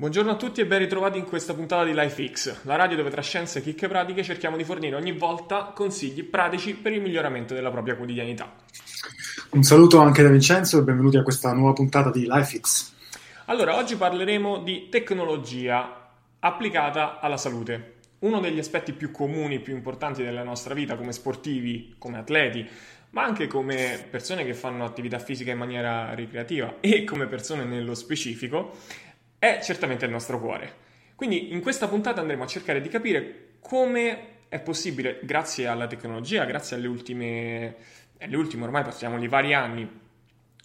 Buongiorno a tutti e ben ritrovati in questa puntata di LifeX, la radio dove tra scienze e chicche pratiche cerchiamo di fornire ogni volta consigli pratici per il miglioramento della propria quotidianità. Un saluto anche da Vincenzo e benvenuti a questa nuova puntata di LifeX. Allora, oggi parleremo di tecnologia applicata alla salute. Uno degli aspetti più comuni, più importanti della nostra vita come sportivi, come atleti, ma anche come persone che fanno attività fisica in maniera ricreativa e come persone nello specifico, è certamente il nostro cuore. Quindi in questa puntata andremo a cercare di capire come è possibile, grazie alla tecnologia, grazie alle ultime ormai passiamo di vari anni,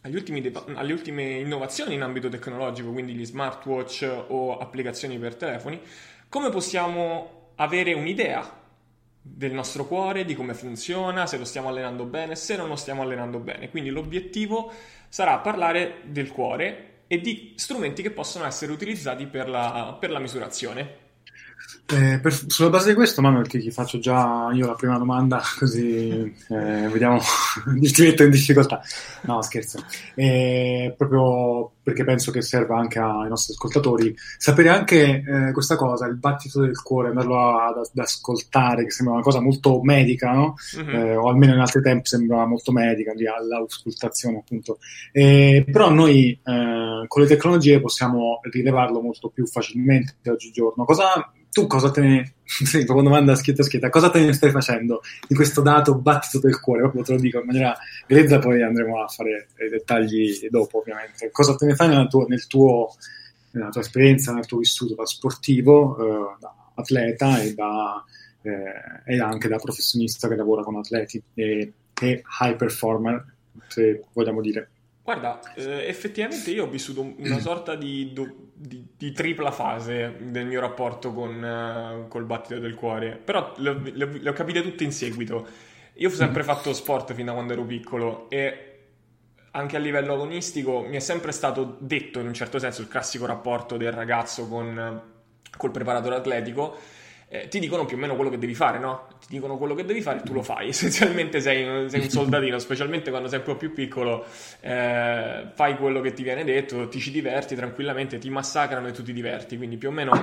alle ultime innovazioni in ambito tecnologico, quindi gli smartwatch o applicazioni per telefoni, come possiamo avere un'idea del nostro cuore, di come funziona, se lo stiamo allenando bene, se non lo stiamo allenando bene. Quindi l'obiettivo sarà parlare del cuore e di strumenti che possono essere utilizzati per la misurazione. Sulla base di questo, Manuel, ti faccio già io la prima domanda, così vediamo ti metto in difficoltà. No, scherzo. Proprio perché penso che serva anche ai nostri ascoltatori sapere anche questa cosa, il battito del cuore, andarlo ad ascoltare, che sembra una cosa molto medica, no? Mm-hmm. O almeno in altri tempi sembrava molto medica, l'auscultazione appunto. Però noi con le tecnologie possiamo rilevarlo molto più facilmente oggigiorno. Con domanda schietta schietta, cosa te ne stai facendo di questo dato battito del cuore? Proprio te lo dico in maniera grezza, poi andremo a fare i dettagli dopo, ovviamente. Cosa te ne fai nella tua esperienza, nel tuo vissuto da sportivo, da atleta e anche da professionista che lavora con atleti e high performer, se vogliamo dire. Guarda, effettivamente io ho vissuto una sorta di tripla fase del mio rapporto col battito del cuore, però le ho capite tutte in seguito. Io ho sempre fatto sport fin da quando ero piccolo e anche a livello agonistico mi è sempre stato detto, in un certo senso, il classico rapporto del ragazzo col preparatore atletico. Ti dicono più o meno quello che devi fare, no? Ti dicono quello che devi fare e tu lo fai. Essenzialmente sei un soldatino, specialmente quando sei un po' più piccolo, fai quello che ti viene detto, ti ci diverti tranquillamente, ti massacrano e tu ti diverti. Quindi più o meno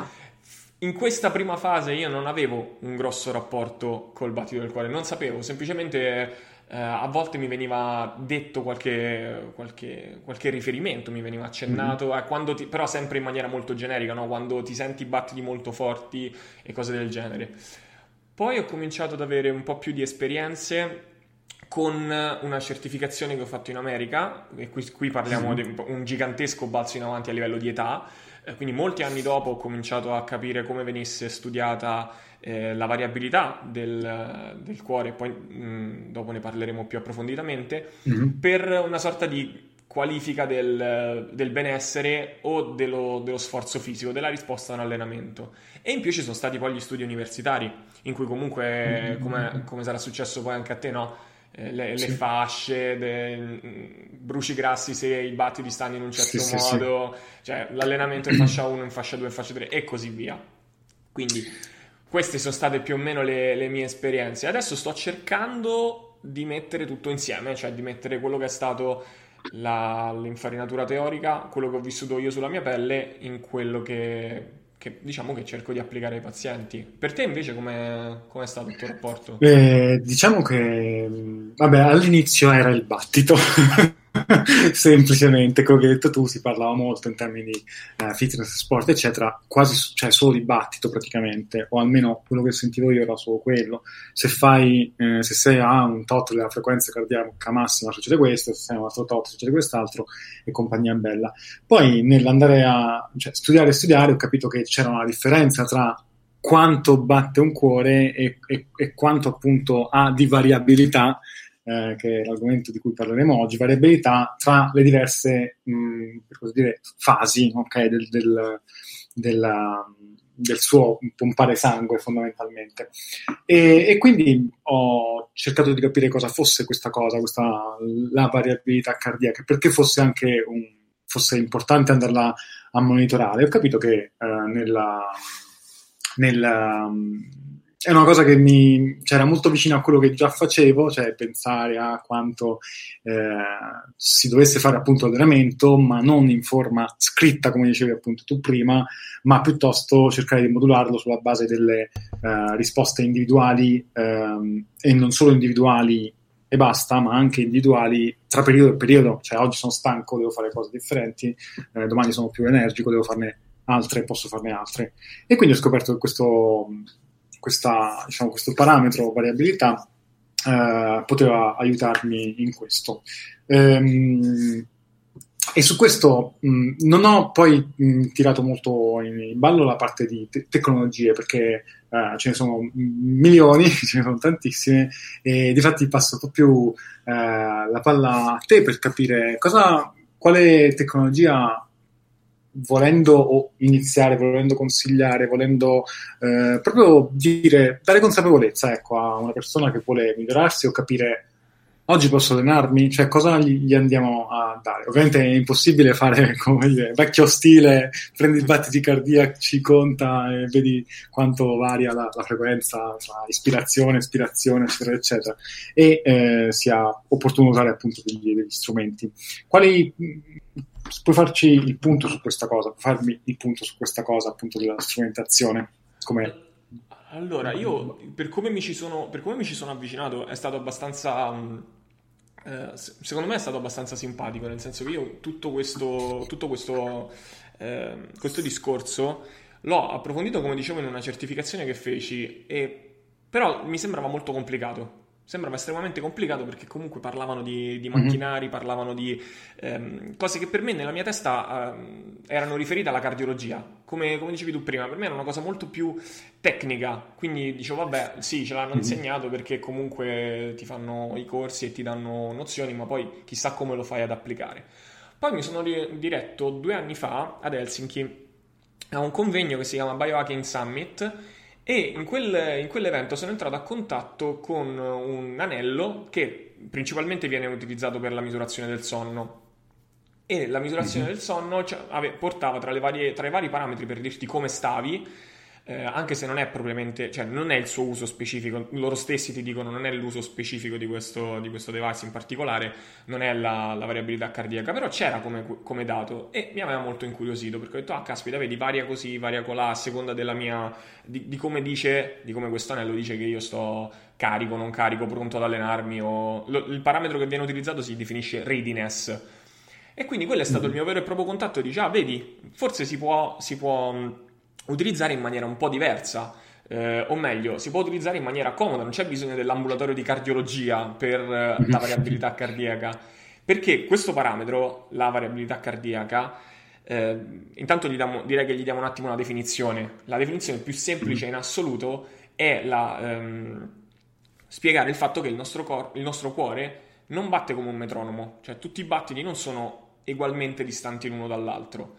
in questa prima fase io non avevo un grosso rapporto col battito del cuore, non sapevo, semplicemente a volte mi veniva detto qualche riferimento, mi veniva accennato, però sempre in maniera molto generica, no? Quando ti senti battiti molto forti e cose del genere. Poi ho cominciato ad avere un po' più di esperienze con una certificazione che ho fatto in America, e qui parliamo di un gigantesco balzo in avanti a livello di età, quindi molti anni dopo ho cominciato a capire come venisse studiata la variabilità del cuore, poi dopo ne parleremo più approfonditamente, per una sorta di qualifica del benessere o dello sforzo fisico, della risposta a un allenamento. E in più ci sono stati poi gli studi universitari, in cui comunque, come sarà successo poi anche a te, no? Le fasce, bruci grassi se i battiti stanno in un certo modo, sì. Cioè l'allenamento in fascia 1, in fascia 2, in fascia 3 e così via. Quindi queste sono state più o meno le mie esperienze. Adesso sto cercando di mettere tutto insieme, cioè di mettere quello che è stato l'infarinatura teorica, quello che ho vissuto io sulla mia pelle, in quello che diciamo che cerco di applicare ai pazienti. Per te invece com'è stato il tuo rapporto? Diciamo che all'inizio era il battito. Semplicemente, come hai detto tu, si parlava molto in termini di fitness, sport eccetera, quasi, cioè, solo di battito praticamente, o almeno quello che sentivo io era solo quello. Se sei a un tot della frequenza cardiaca massima succede questo, se sei a un altro tot succede quest'altro e compagnia bella. Poi nell'andare a studiare ho capito che c'era una differenza tra quanto batte un cuore e quanto appunto ha di variabilità, che è l'argomento di cui parleremo oggi, variabilità tra le diverse per così dire fasi, okay, del suo pompare sangue fondamentalmente, e quindi ho cercato di capire cosa fosse questa la variabilità cardiaca, perché fosse importante andarla a monitorare. Ho capito che nella è una cosa che era molto vicina a quello che già facevo, cioè pensare a quanto si dovesse fare appunto allenamento, ma non in forma scritta, come dicevi appunto tu prima, ma piuttosto cercare di modularlo sulla base delle risposte individuali, e non solo individuali e basta, ma anche individuali tra periodo e periodo, cioè oggi sono stanco, devo fare cose differenti, domani sono più energico, devo farne altre, posso farne altre. E quindi ho scoperto che questo parametro variabilità poteva aiutarmi in questo. E su questo non ho poi tirato molto in ballo la parte di tecnologie, perché ce ne sono milioni, ce ne sono tantissime, e difatti passo proprio la palla a te per capire quale tecnologia, volendo iniziare, volendo consigliare, volendo proprio dire, dare consapevolezza, ecco, a una persona che vuole migliorarsi o capire oggi posso allenarmi, cioè cosa gli andiamo a dare. Ovviamente è impossibile fare come dire, vecchio stile, prendi i battiti cardiaci, conta e vedi quanto varia la frequenza tra ispirazione, espirazione, eccetera eccetera, e sia opportuno usare appunto degli strumenti. Puoi farci il punto su questa cosa, puoi farmi il punto su questa cosa appunto della strumentazione? Allora, io per come mi ci sono avvicinato è stato abbastanza, secondo me è stato abbastanza simpatico, nel senso che io tutto questo discorso l'ho approfondito, come dicevo, in una certificazione che feci, però mi sembrava molto complicato. Sembrava estremamente complicato perché comunque parlavano di macchinari, parlavano di cose che per me nella mia testa erano riferite alla cardiologia, come dicevi tu prima. Per me era una cosa molto più tecnica, quindi dicevo vabbè sì, ce l'hanno insegnato perché comunque ti fanno i corsi e ti danno nozioni, ma poi chissà come lo fai ad applicare. Poi mi sono diretto 2 anni fa ad Helsinki a un convegno che si chiama Biohacking Summit, e in quell'evento sono entrato a contatto con un anello che principalmente viene utilizzato per la misurazione del sonno, e la misurazione del sonno portava tra i vari parametri per dirti come stavi, anche se non è propriamente, cioè non è il suo uso specifico, loro stessi ti dicono non è l'uso specifico di questo device in particolare, non è la variabilità cardiaca, però c'era come dato, e mi aveva molto incuriosito perché ho detto caspita, vedi, varia così, varia colà a seconda della mia di come questo anello dice che io sto carico, non carico, pronto ad allenarmi, o il parametro che viene utilizzato si definisce readiness. E quindi quello è stato il mio vero e proprio contatto, e dice vedi, forse si può utilizzare in maniera un po' diversa, o meglio, si può utilizzare in maniera comoda, non c'è bisogno dell'ambulatorio di cardiologia per la variabilità cardiaca, perché questo parametro, la variabilità cardiaca, intanto direi che gli diamo un attimo una definizione. La definizione più semplice in assoluto è spiegare il fatto che il nostro cuore non batte come un metronomo, cioè tutti i battiti non sono ugualmente distanti l'uno dall'altro,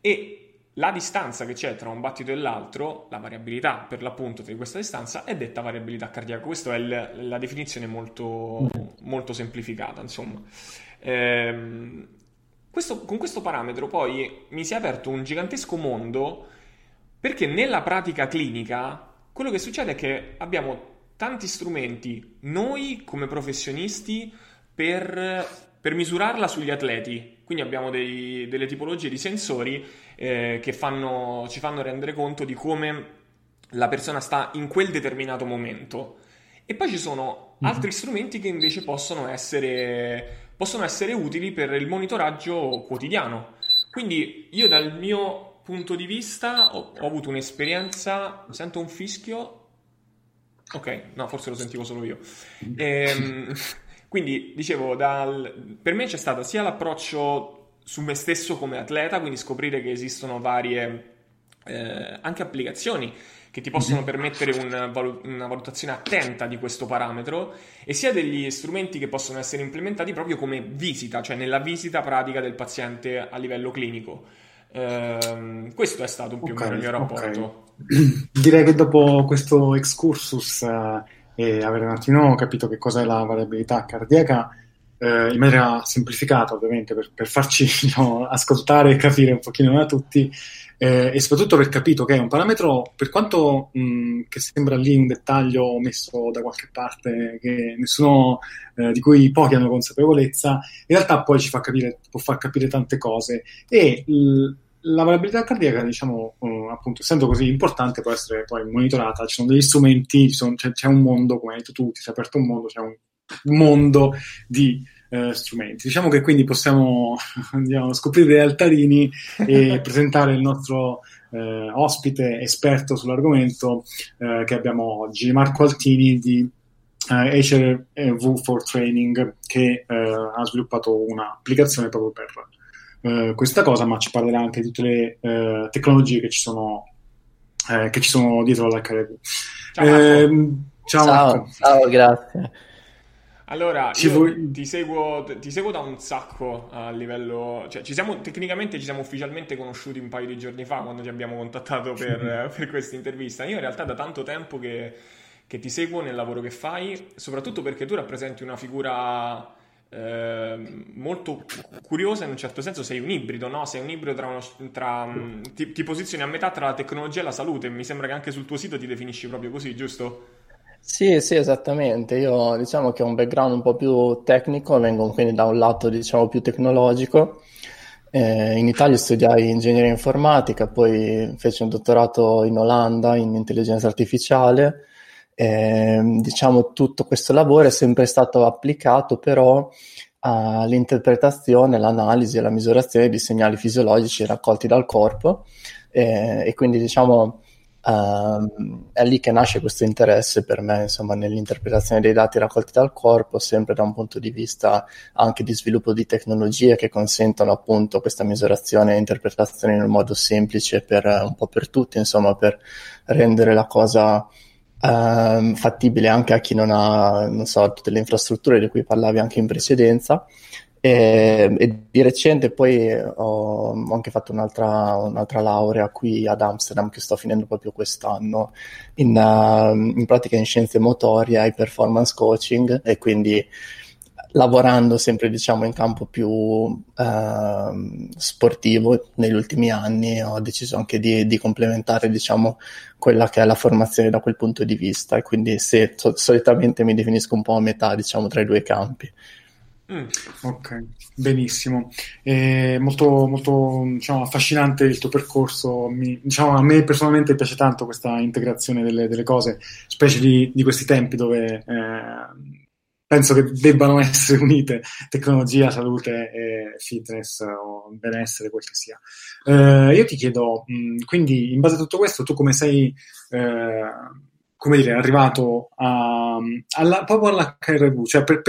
e la distanza che c'è tra un battito e l'altro, la variabilità per l'appunto di questa distanza, è detta variabilità cardiaca. Questa è la definizione molto, molto semplificata, insomma. Con questo parametro poi mi si è aperto un gigantesco mondo, perché nella pratica clinica quello che succede è che abbiamo tanti strumenti, noi come professionisti, per misurarla sugli atleti. Quindi abbiamo delle tipologie di sensori che ci fanno rendere conto di come la persona sta in quel determinato momento. E poi ci sono altri strumenti che invece possono essere utili per il monitoraggio quotidiano. Quindi io, dal mio punto di vista, ho avuto un'esperienza... Sento un fischio? Ok, no, forse lo sentivo solo io. Quindi, dicevo, per me c'è stato sia l'approccio su me stesso come atleta, quindi scoprire che esistono varie anche applicazioni che ti possono permettere una valutazione attenta di questo parametro, e sia degli strumenti che possono essere implementati proprio come visita, cioè nella visita pratica del paziente a livello clinico. Questo è stato più o meno il mio rapporto. Okay. Direi che dopo questo excursus... e avere un attimo capito che cos'è la variabilità cardiaca in maniera semplificata, ovviamente per farci ascoltare e capire un pochino da tutti, e soprattutto aver capito che è un parametro, per quanto che sembra lì un dettaglio messo da qualche parte che nessuno, di cui pochi hanno consapevolezza, in realtà poi ci fa capire, può far capire tante cose, e la variabilità cardiaca, diciamo, appunto, essendo così importante, può essere poi monitorata. Ci sono degli strumenti, c'è un mondo, come hai detto tu, ti sei aperto un mondo, c'è un mondo di strumenti. Diciamo che quindi possiamo scoprire gli altarini e presentare il nostro ospite esperto sull'argomento che abbiamo oggi, Marco Altini di HRV4Training, che ha sviluppato un'applicazione proprio per questa cosa, ma ci parlerà anche di tutte le tecnologie che ci sono dietro all'HRV. Ciao Marco. Ciao, grazie. Allora, ti seguo da un sacco a livello, cioè ci siamo ufficialmente conosciuti un paio di giorni fa, quando ti abbiamo contattato per questa intervista. Io in realtà da tanto tempo che ti seguo nel lavoro che fai, soprattutto perché tu rappresenti una figura molto curiosa. In un certo senso sei un ibrido, no? Sei un ibrido ti posizioni a metà tra la tecnologia e la salute. Mi sembra che anche sul tuo sito ti definisci proprio così, giusto? Sì, esattamente. Io diciamo che ho un background un po' più tecnico, vengo quindi da un lato diciamo più tecnologico. In Italia studiai ingegneria informatica, poi feci un dottorato in Olanda in intelligenza artificiale. Diciamo tutto questo lavoro è sempre stato applicato però all'interpretazione, all'analisi e alla misurazione di segnali fisiologici raccolti dal corpo, e quindi diciamo è lì che nasce questo interesse per me, insomma, nell'interpretazione dei dati raccolti dal corpo, sempre da un punto di vista anche di sviluppo di tecnologie che consentano appunto questa misurazione e interpretazione in un modo semplice per un po' per tutti, insomma, per rendere la cosa fattibile anche a chi non ha, non so, tutte le infrastrutture di cui parlavi anche in precedenza. E di recente poi ho anche fatto un'altra laurea qui ad Amsterdam, che sto finendo proprio quest'anno, in pratica in scienze motorie e performance coaching, e quindi lavorando sempre diciamo in campo più sportivo. Negli ultimi anni ho deciso anche di complementare diciamo quella che è la formazione da quel punto di vista, e quindi solitamente mi definisco un po' a metà diciamo tra i due campi. Ok, benissimo. Molto, molto diciamo, affascinante il tuo percorso. Diciamo, a me personalmente piace tanto questa integrazione delle cose, specie di questi tempi dove penso che debbano essere unite tecnologia, salute e fitness o benessere, quel che sia. Io ti chiedo, quindi in base a tutto questo, tu come sei arrivato proprio all'HRV, cioè per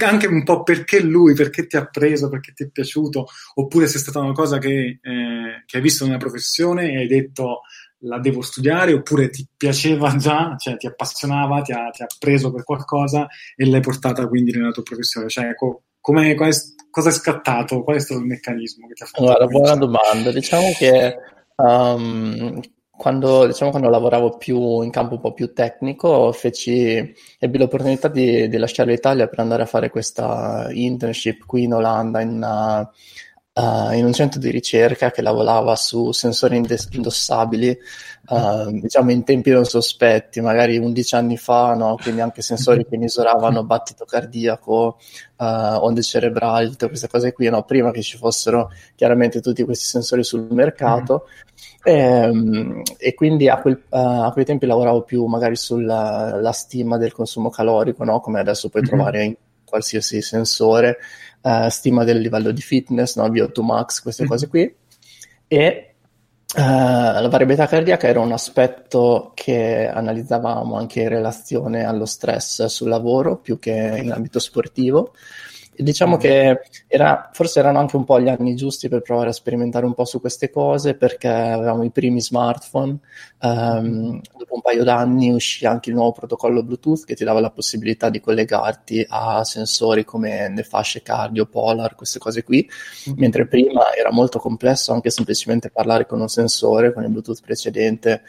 anche un po' perché lui, perché ti ha preso, perché ti è piaciuto, oppure se è stata una cosa che hai visto nella professione e hai detto la devo studiare, oppure ti piaceva già, cioè ti appassionava, ti ha preso per qualcosa e l'hai portata quindi nella tua professione, cioè cosa è scattato, qual è stato il meccanismo che ti ha fatto? Allora, buona domanda. Diciamo che quando lavoravo più in campo un po' più tecnico, ebbi l'opportunità di lasciare l'Italia per andare a fare questa internship qui in Olanda, in un centro di ricerca che lavorava su sensori indossabili, diciamo in tempi non sospetti, magari 11 anni fa, no? Quindi anche sensori che misuravano battito cardiaco, onde cerebrali, tutte queste cose qui, no? Prima che ci fossero chiaramente tutti questi sensori sul mercato. E quindi a quei tempi lavoravo più magari sulla stima del consumo calorico, no? Come adesso puoi trovare in qualsiasi sensore, stima del livello di fitness, no? VO2 max, queste cose qui, e la variabilità cardiaca era un aspetto che analizzavamo anche in relazione allo stress sul lavoro più che in ambito sportivo. Diciamo che forse erano anche un po' gli anni giusti per provare a sperimentare un po' su queste cose, perché avevamo i primi smartphone, dopo un paio d'anni uscì anche il nuovo protocollo Bluetooth che ti dava la possibilità di collegarti a sensori come le fasce cardio, Polar, queste cose qui, mentre prima era molto complesso anche semplicemente parlare con un sensore. Con il Bluetooth precedente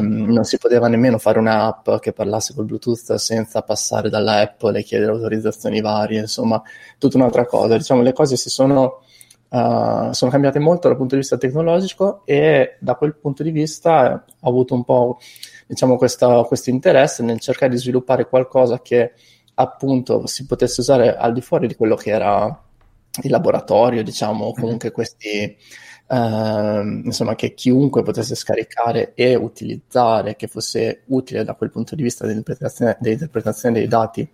non si poteva nemmeno fare un'app che parlasse col Bluetooth senza passare dalla Apple e chiedere autorizzazioni varie, insomma tutta un'altra cosa. Diciamo, le cose si sono sono cambiate molto dal punto di vista tecnologico, e da quel punto di vista ho avuto un po', diciamo, questo interesse nel cercare di sviluppare qualcosa che appunto si potesse usare al di fuori di quello che era il laboratorio, diciamo, comunque questi insomma, che chiunque potesse scaricare e utilizzare, che fosse utile da quel punto di vista dell'interpretazione dei dati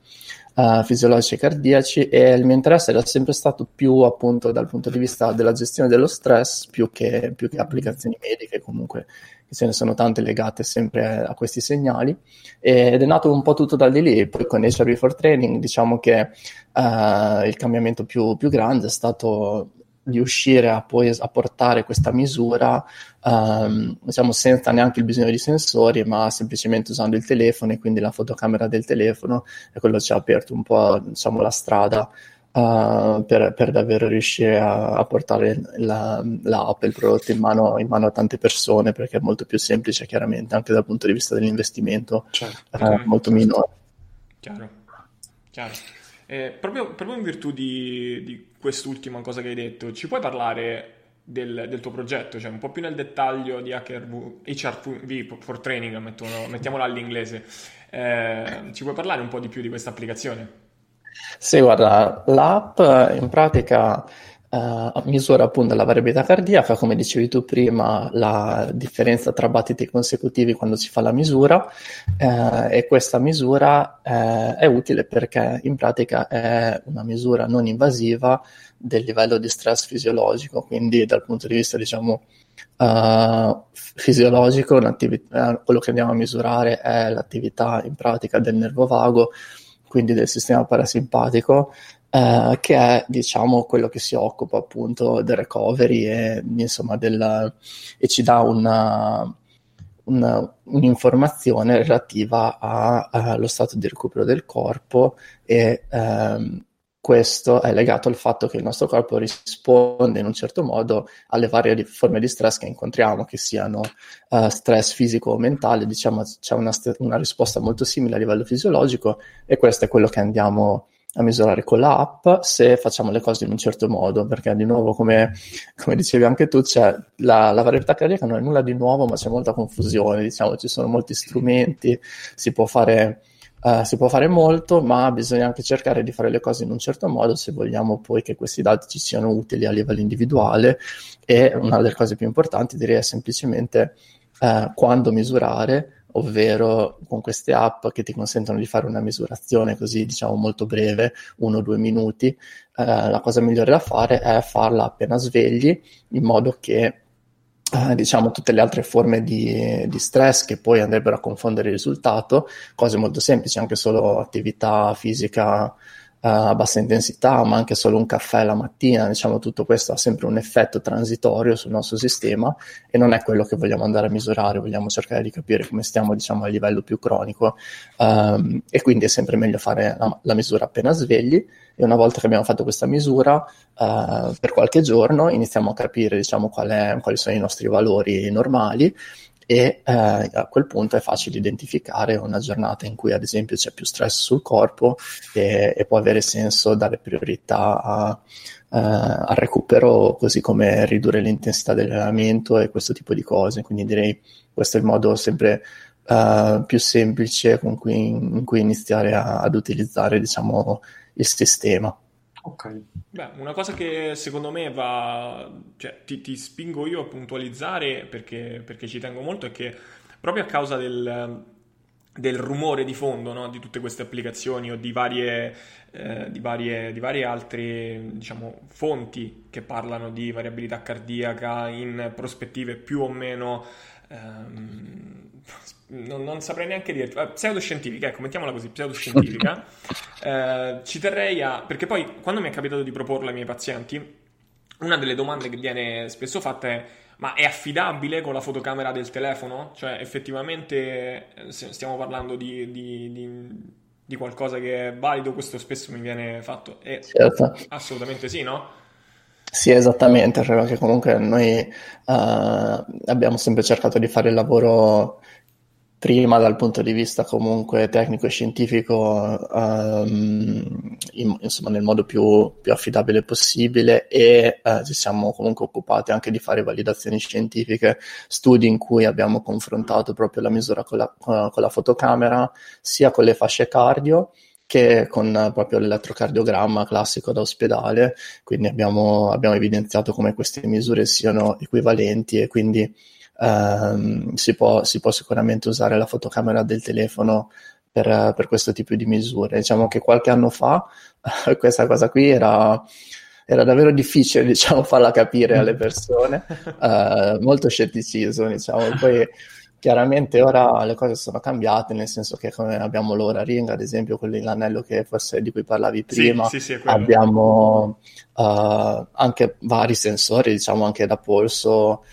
fisiologici e cardiaci. E il mio interesse era sempre stato più appunto dal punto di vista della gestione dello stress, più che applicazioni mediche, comunque ce ne sono tante legate sempre a questi segnali, ed è nato un po' tutto da lì. Poi con HRV4Training diciamo che il cambiamento più grande è stato riuscire a portare questa misura diciamo senza neanche il bisogno di sensori, ma semplicemente usando il telefono, e quindi la fotocamera del telefono, e quello ci ha aperto un po', diciamo, la strada per davvero riuscire a portare l'app, il prodotto in mano a tante persone, perché è molto più semplice, chiaramente, anche dal punto di vista dell'investimento, certo. Molto minore. Chiaro. Proprio in virtù di quest'ultima cosa che hai detto, ci puoi parlare del tuo progetto, cioè un po' più nel dettaglio di HRV4Training, mettiamola all'inglese, ci puoi parlare un po' di più di questa applicazione? Sì, guarda, l'app in pratica misura appunto la variabilità cardiaca, come dicevi tu prima, la differenza tra battiti consecutivi quando si fa la misura, e questa misura è utile perché in pratica è una misura non invasiva del livello di stress fisiologico, quindi dal punto di vista, diciamo, fisiologico, quello che andiamo a misurare è l'attività in pratica del nervo vago, quindi del sistema parasimpatico, che è, diciamo, quello che si occupa appunto del recovery e ci dà un'informazione relativa allo stato di recupero del corpo, e questo è legato al fatto che il nostro corpo risponde in un certo modo alle varie forme di stress che incontriamo, che siano stress fisico o mentale. Diciamo, c'è una risposta molto simile a livello fisiologico, e questo è quello che andiamo a misurare con la app, se facciamo le cose in un certo modo, perché di nuovo, come dicevi anche tu, c'è la variabilità cardiaca non è nulla di nuovo, ma c'è molta confusione, diciamo, ci sono molti strumenti, si può fare molto, ma bisogna anche cercare di fare le cose in un certo modo se vogliamo poi che questi dati ci siano utili a livello individuale. E una delle cose più importanti, direi, è semplicemente quando misurare, ovvero con queste app che ti consentono di fare una misurazione così, diciamo, molto breve, 1 o 2 minuti, la cosa migliore da fare è farla appena svegli, in modo che diciamo tutte le altre forme di stress che poi andrebbero a confondere il risultato, cose molto semplici, anche solo attività fisica a bassa intensità, ma anche solo un caffè la mattina, diciamo, tutto questo ha sempre un effetto transitorio sul nostro sistema, e non è quello che vogliamo andare a misurare. Vogliamo cercare di capire come stiamo, diciamo, a livello più cronico, e quindi è sempre meglio fare la misura appena svegli. E una volta che abbiamo fatto questa misura, per qualche giorno iniziamo a capire, diciamo, quali sono i nostri valori normali, e a quel punto è facile identificare una giornata in cui, ad esempio, c'è più stress sul corpo, e può avere senso dare priorità al recupero, così come ridurre l'intensità dell'allenamento e questo tipo di cose. Quindi direi questo è il modo sempre più semplice in cui iniziare ad utilizzare, diciamo, il sistema. Ok, beh, una cosa che secondo me ti spingo io a puntualizzare, perché ci tengo molto, è che proprio a causa del rumore di fondo, no, di tutte queste applicazioni o di varie altre, diciamo, fonti che parlano di variabilità cardiaca in prospettive più o meno non saprei neanche dirti, pseudoscientifica, ecco, mettiamola così, pseudoscientifica. Ci terrei perché poi, quando mi è capitato di proporla ai miei pazienti, una delle domande che viene spesso fatta è: ma è affidabile con la fotocamera del telefono? Cioè, effettivamente stiamo parlando di qualcosa che è valido? Questo spesso mi viene fatto, e certo. Assolutamente sì, no? Sì, esattamente, perché comunque noi abbiamo sempre cercato di fare il lavoro prima dal punto di vista comunque tecnico e scientifico, insomma nel modo più affidabile possibile, e ci siamo comunque occupati anche di fare validazioni scientifiche, studi in cui abbiamo confrontato proprio la misura con la fotocamera, sia con le fasce cardio che con proprio l'elettrocardiogramma classico da ospedale. Quindi abbiamo evidenziato come queste misure siano equivalenti, e quindi si può sicuramente usare la fotocamera del telefono per questo tipo di misure. Diciamo che qualche anno fa questa cosa qui era davvero difficile, diciamo, farla capire alle persone, molto scetticismo, diciamo. Poi chiaramente ora le cose sono cambiate, nel senso che come abbiamo l'ora ring, ad esempio, quell'anello che forse di cui parlavi prima, sì, abbiamo anche vari sensori, diciamo anche da polso,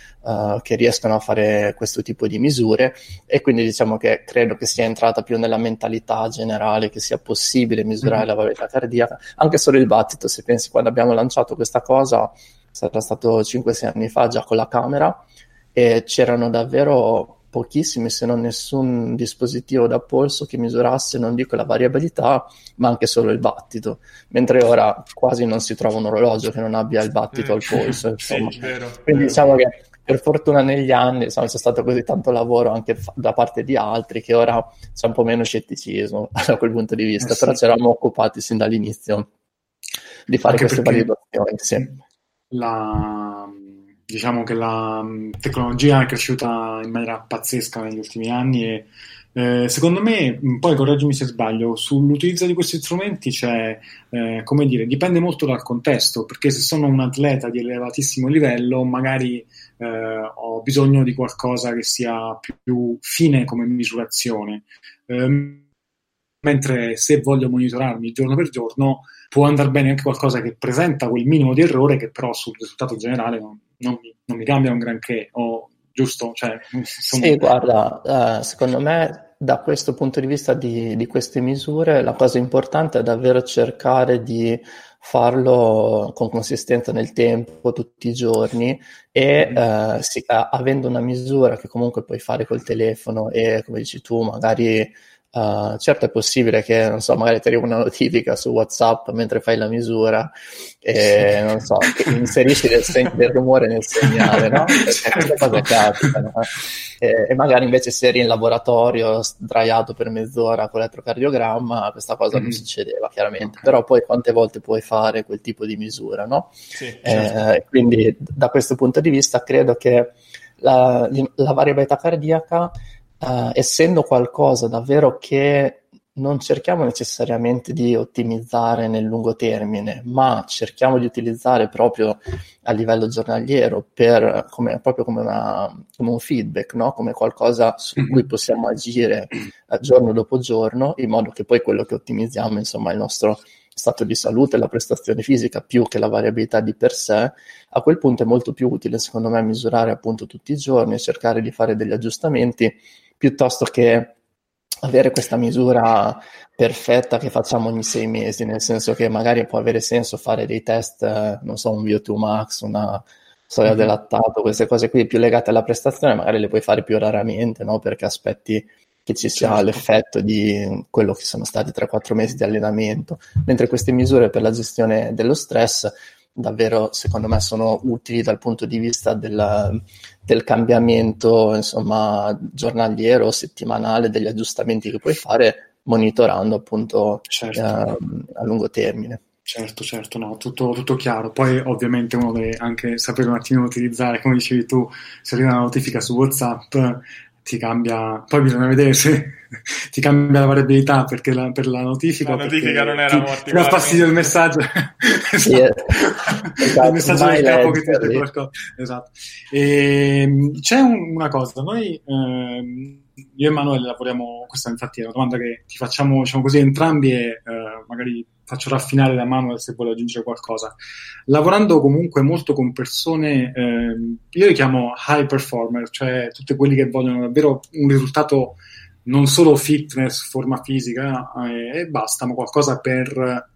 che riescono a fare questo tipo di misure, e quindi diciamo che credo che sia entrata più nella mentalità generale che sia possibile misurare la varietà cardiaca, anche solo il battito. Se pensi, quando abbiamo lanciato questa cosa, sarà stato 5-6 anni fa già con la camera, e c'erano davvero pochissimi, se non nessun dispositivo da polso che misurasse, non dico la variabilità, ma anche solo il battito, mentre ora quasi non si trova un orologio che non abbia il battito al polso, insomma. Sì, vero. Quindi diciamo che per fortuna negli anni, insomma, c'è stato così tanto lavoro anche da parte di altri che ora c'è un po' meno scetticismo da quel punto di vista, però ci eravamo occupati sin dall'inizio di fare anche queste validazioni. Sì. Diciamo che la tecnologia è cresciuta in maniera pazzesca negli ultimi anni e secondo me, poi correggimi se sbaglio, sull'utilizzo di questi strumenti c'è, come dire, dipende molto dal contesto, perché se sono un atleta di elevatissimo livello magari ho bisogno di qualcosa che sia più fine come misurazione, mentre se voglio monitorarmi giorno per giorno può andare bene anche qualcosa che presenta quel minimo di errore che però sul risultato generale non mi cambia un granché, o giusto? Cioè, sì, guarda, secondo me da questo punto di vista di queste misure la cosa importante è davvero cercare di farlo con consistenza nel tempo, tutti i giorni, e avendo una misura che comunque puoi fare col telefono e, come dici tu, magari certo è possibile che, non so, magari ti arriva una notifica su WhatsApp mentre fai la misura e sì, non so, inserisci del rumore nel segnale, no? Perché queste cose capitano. E magari invece se eri in laboratorio sdraiato per mezz'ora con l'elettrocardiogramma, questa cosa non succedeva chiaramente, okay. Però poi quante volte puoi fare quel tipo di misura, no? Sì, certo. Quindi da questo punto di vista credo che la variabilità cardiaca, essendo qualcosa davvero che non cerchiamo necessariamente di ottimizzare nel lungo termine, ma cerchiamo di utilizzare proprio a livello giornaliero come un feedback, no? Come qualcosa su cui possiamo agire giorno dopo giorno, in modo che poi quello che ottimizziamo, insomma, è il nostro stato di salute, la prestazione fisica, più che la variabilità di per sé. A quel punto è molto più utile, secondo me, misurare appunto tutti i giorni e cercare di fare degli aggiustamenti, piuttosto che avere questa misura perfetta che facciamo ogni 6 mesi, nel senso che magari può avere senso fare dei test, non so, un VO2 max, una soglia del lattato, queste cose qui più legate alla prestazione, magari le puoi fare più raramente, no? Perché aspetti che ci sia l'effetto di quello che sono stati 3-4 mesi di allenamento, mentre queste misure per la gestione dello stress davvero, secondo me, sono utili dal punto di vista del cambiamento, insomma, giornaliero, settimanale, degli aggiustamenti che puoi fare monitorando appunto a lungo termine. Certo, no, tutto chiaro. Poi ovviamente uno deve anche sapere un attimo utilizzare, come dicevi tu, se arriva una notifica su WhatsApp ti cambia, poi bisogna vedere se ti cambia la variabilità perché per la notifica. La notifica non era morta. Ti dà fastidio il messaggio. Esatto. Yeah. Esatto. Il messaggio del capo che ti dice qualcosa. Esatto. E c'è una cosa, noi io e Manuel lavoriamo, questa infatti è una domanda che ti facciamo, diciamo così, entrambi, e magari faccio raffinare la mano se vuole aggiungere qualcosa. Lavorando comunque molto con persone, io li chiamo high performer, cioè tutti quelli che vogliono davvero un risultato non solo fitness, forma fisica e basta, ma qualcosa per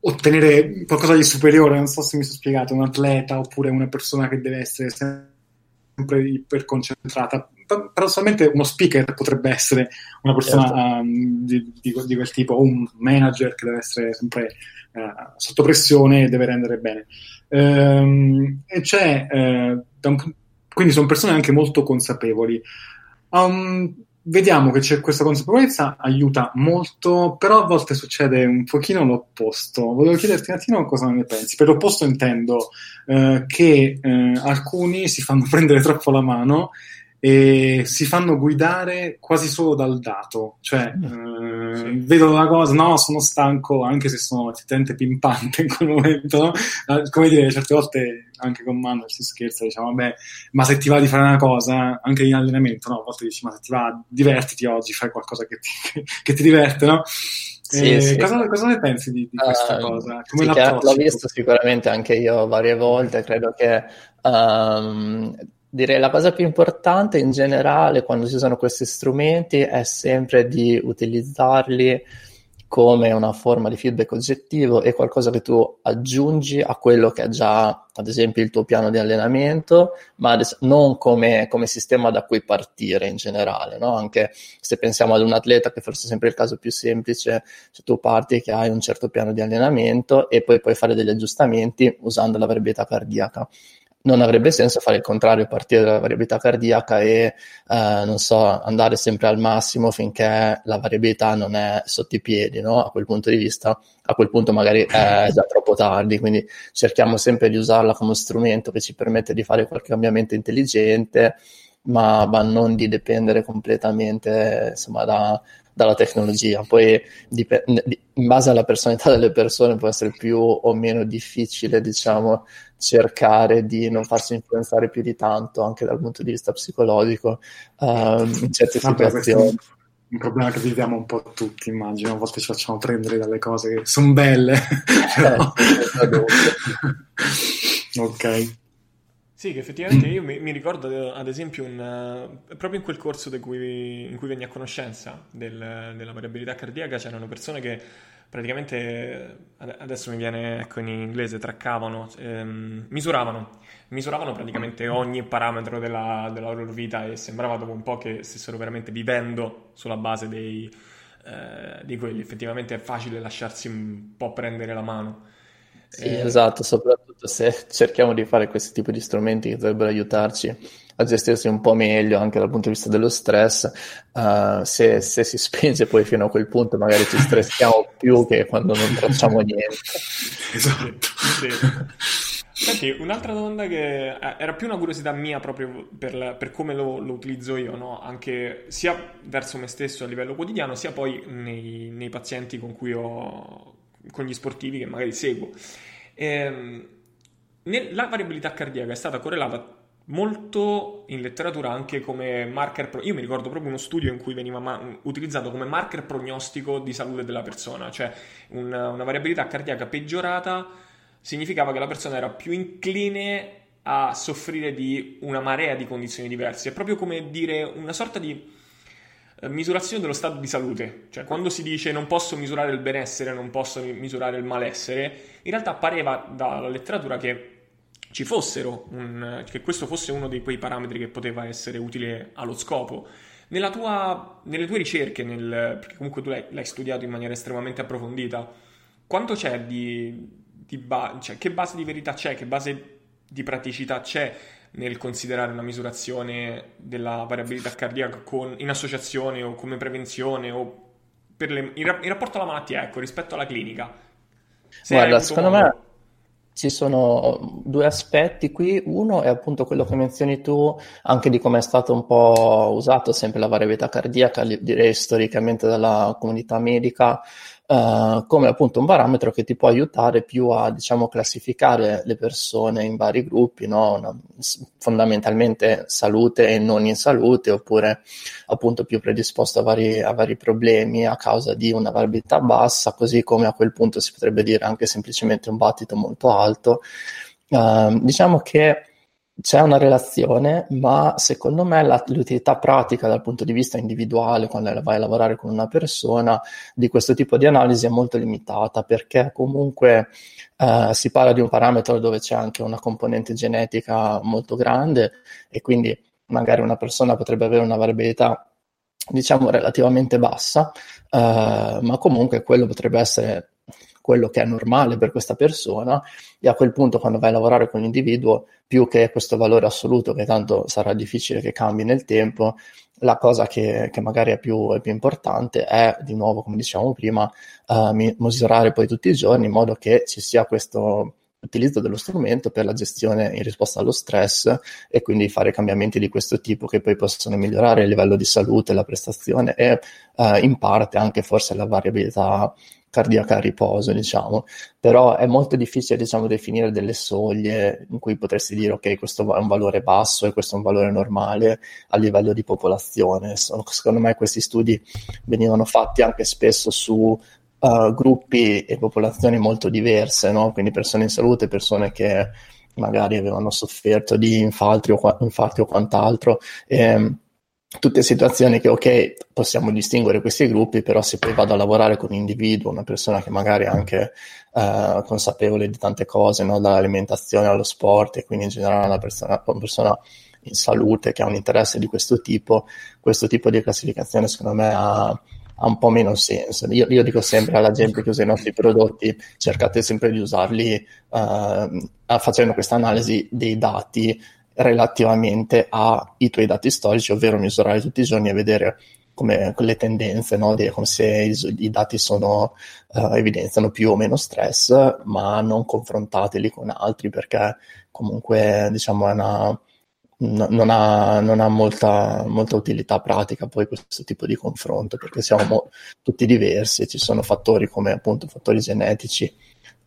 ottenere qualcosa di superiore, non so se mi sono spiegato, un atleta oppure una persona che deve essere sempre iperconcentrata, paradossalmente uno speaker potrebbe essere una persona di quel tipo, o un manager che deve essere sempre sotto pressione e deve rendere bene. Quindi sono persone anche molto consapevoli. Vediamo che c'è questa consapevolezza, aiuta molto, però a volte succede un pochino l'opposto. Volevo chiederti un attimo cosa ne pensi. Per l'opposto intendo che alcuni si fanno prendere troppo la mano e si fanno guidare quasi solo dal dato, cioè vedo una cosa, no, sono stanco, anche se sono effettivamente pimpante in quel momento, no? Come dire, certe volte anche con Manu si scherza, diciamo, vabbè, ma se ti va di fare una cosa, anche in allenamento, no? A volte dici, ma se ti va, divertiti oggi, fai qualcosa che ti diverte, no? Sì. Cosa ne pensi di questa cosa? Come sì, l'ho visto sicuramente anche io varie volte, credo che direi la cosa più importante in generale quando si usano questi strumenti è sempre di utilizzarli come una forma di feedback oggettivo e qualcosa che tu aggiungi a quello che è già, ad esempio, il tuo piano di allenamento, ma non come sistema da cui partire in generale, no? Anche se pensiamo ad un atleta, che forse è sempre il caso più semplice, se tu parti che hai un certo piano di allenamento e poi puoi fare degli aggiustamenti usando la variabilità cardiaca. Non avrebbe senso fare il contrario, partire dalla variabilità cardiaca e non so, andare sempre al massimo finché la variabilità non è sotto i piedi, no? A quel punto magari è già troppo tardi, quindi cerchiamo sempre di usarla come strumento che ci permette di fare qualche cambiamento intelligente, ma non di dipendere completamente, insomma, dalla tecnologia. Poi in base alla personalità delle persone può essere più o meno difficile, diciamo, cercare di non farsi influenzare più di tanto anche dal punto di vista psicologico in certe situazioni. Un problema che viviamo un po' tutti, immagino, a volte ci facciamo prendere dalle cose che sono belle. Però... Ok. Sì, che effettivamente io mi ricordo ad esempio proprio in quel corso in cui venni a conoscenza della variabilità cardiaca c'erano persone che praticamente, adesso mi viene, ecco, in inglese, traccavano, misuravano praticamente ogni parametro della loro vita e sembrava dopo un po' che stessero veramente vivendo sulla base di quelli. Effettivamente è facile lasciarsi un po' prendere la mano. Sì, esatto, soprattutto se cerchiamo di fare questi tipi di strumenti che dovrebbero aiutarci a gestirsi un po' meglio anche dal punto di vista dello stress, se si spinge poi fino a quel punto magari ci stressiamo più che quando non facciamo niente. Esatto. Sì. Senti, un'altra domanda che era più una curiosità mia proprio per come lo utilizzo io, no? Anche sia verso me stesso a livello quotidiano, sia poi nei pazienti con cui con gli sportivi che magari seguo. La variabilità cardiaca è stata correlata molto in letteratura anche come marker. Io mi ricordo proprio uno studio in cui veniva utilizzato come marker prognostico di salute della persona, cioè una variabilità cardiaca peggiorata significava che la persona era più incline a soffrire di una marea di condizioni diverse. È proprio come dire una sorta di misurazione dello stato di salute, cioè quando si dice non posso misurare il benessere, non posso misurare il malessere, in realtà pareva dalla letteratura che ci fossero che questo fosse uno di quei parametri che poteva essere utile allo scopo. Nelle tue ricerche, perché comunque tu l'hai studiato in maniera estremamente approfondita, quanto c'è cioè che base di verità c'è, che base di praticità c'è nel considerare una misurazione della variabilità cardiaca in associazione o come prevenzione o in rapporto alla malattia, ecco, rispetto alla clinica? Guarda, secondo me ci sono due aspetti qui. Uno è appunto quello che menzioni tu, anche di come è stato un po' usato sempre la variabilità cardiaca, direi storicamente dalla comunità medica, come appunto un parametro che ti può aiutare più a, diciamo, classificare le persone in vari gruppi, no? Fondamentalmente salute e non in salute, oppure appunto più predisposto a vari problemi a causa di una variabilità bassa, così come a quel punto si potrebbe dire anche semplicemente un battito molto alto. Diciamo che c'è una relazione, ma secondo me l'utilità pratica dal punto di vista individuale, quando vai a lavorare con una persona, di questo tipo di analisi è molto limitata, perché comunque si parla di un parametro dove c'è anche una componente genetica molto grande e quindi magari una persona potrebbe avere una variabilità diciamo relativamente bassa, ma comunque quello potrebbe essere quello che è normale per questa persona, e a quel punto quando vai a lavorare con l'individuo, più che questo valore assoluto che tanto sarà difficile che cambi nel tempo, la cosa che magari è più importante è, di nuovo come dicevamo prima, misurare poi tutti i giorni in modo che ci sia questo utilizzo dello strumento per la gestione in risposta allo stress, e quindi fare cambiamenti di questo tipo che poi possono migliorare il livello di salute, la prestazione e in parte anche forse la variabilità cardiaca a riposo, diciamo. Però è molto difficile, diciamo, definire delle soglie in cui potresti dire ok, questo è un valore basso e questo è un valore normale a livello di popolazione. Secondo me questi studi venivano fatti anche spesso su gruppi e popolazioni molto diverse, no? Quindi persone in salute, persone che magari avevano sofferto di infarti o quant'altro, tutte situazioni che ok, possiamo distinguere questi gruppi, però se poi vado a lavorare con un individuo, una persona che magari è anche consapevole di tante cose, no? Dall'alimentazione allo sport, e quindi in generale una persona in salute che ha un interesse di questo tipo di classificazione secondo me ha un po' meno senso. Io dico sempre alla gente che usa i nostri prodotti, cercate sempre di usarli facendo questa analisi dei dati relativamente ai tuoi dati storici, ovvero misurare tutti i giorni e vedere come le tendenze, no? Come se i dati sono evidenziano più o meno stress, ma non confrontateli con altri, perché comunque diciamo non ha molta utilità pratica poi questo tipo di confronto, perché siamo tutti diversi, ci sono fattori come appunto fattori genetici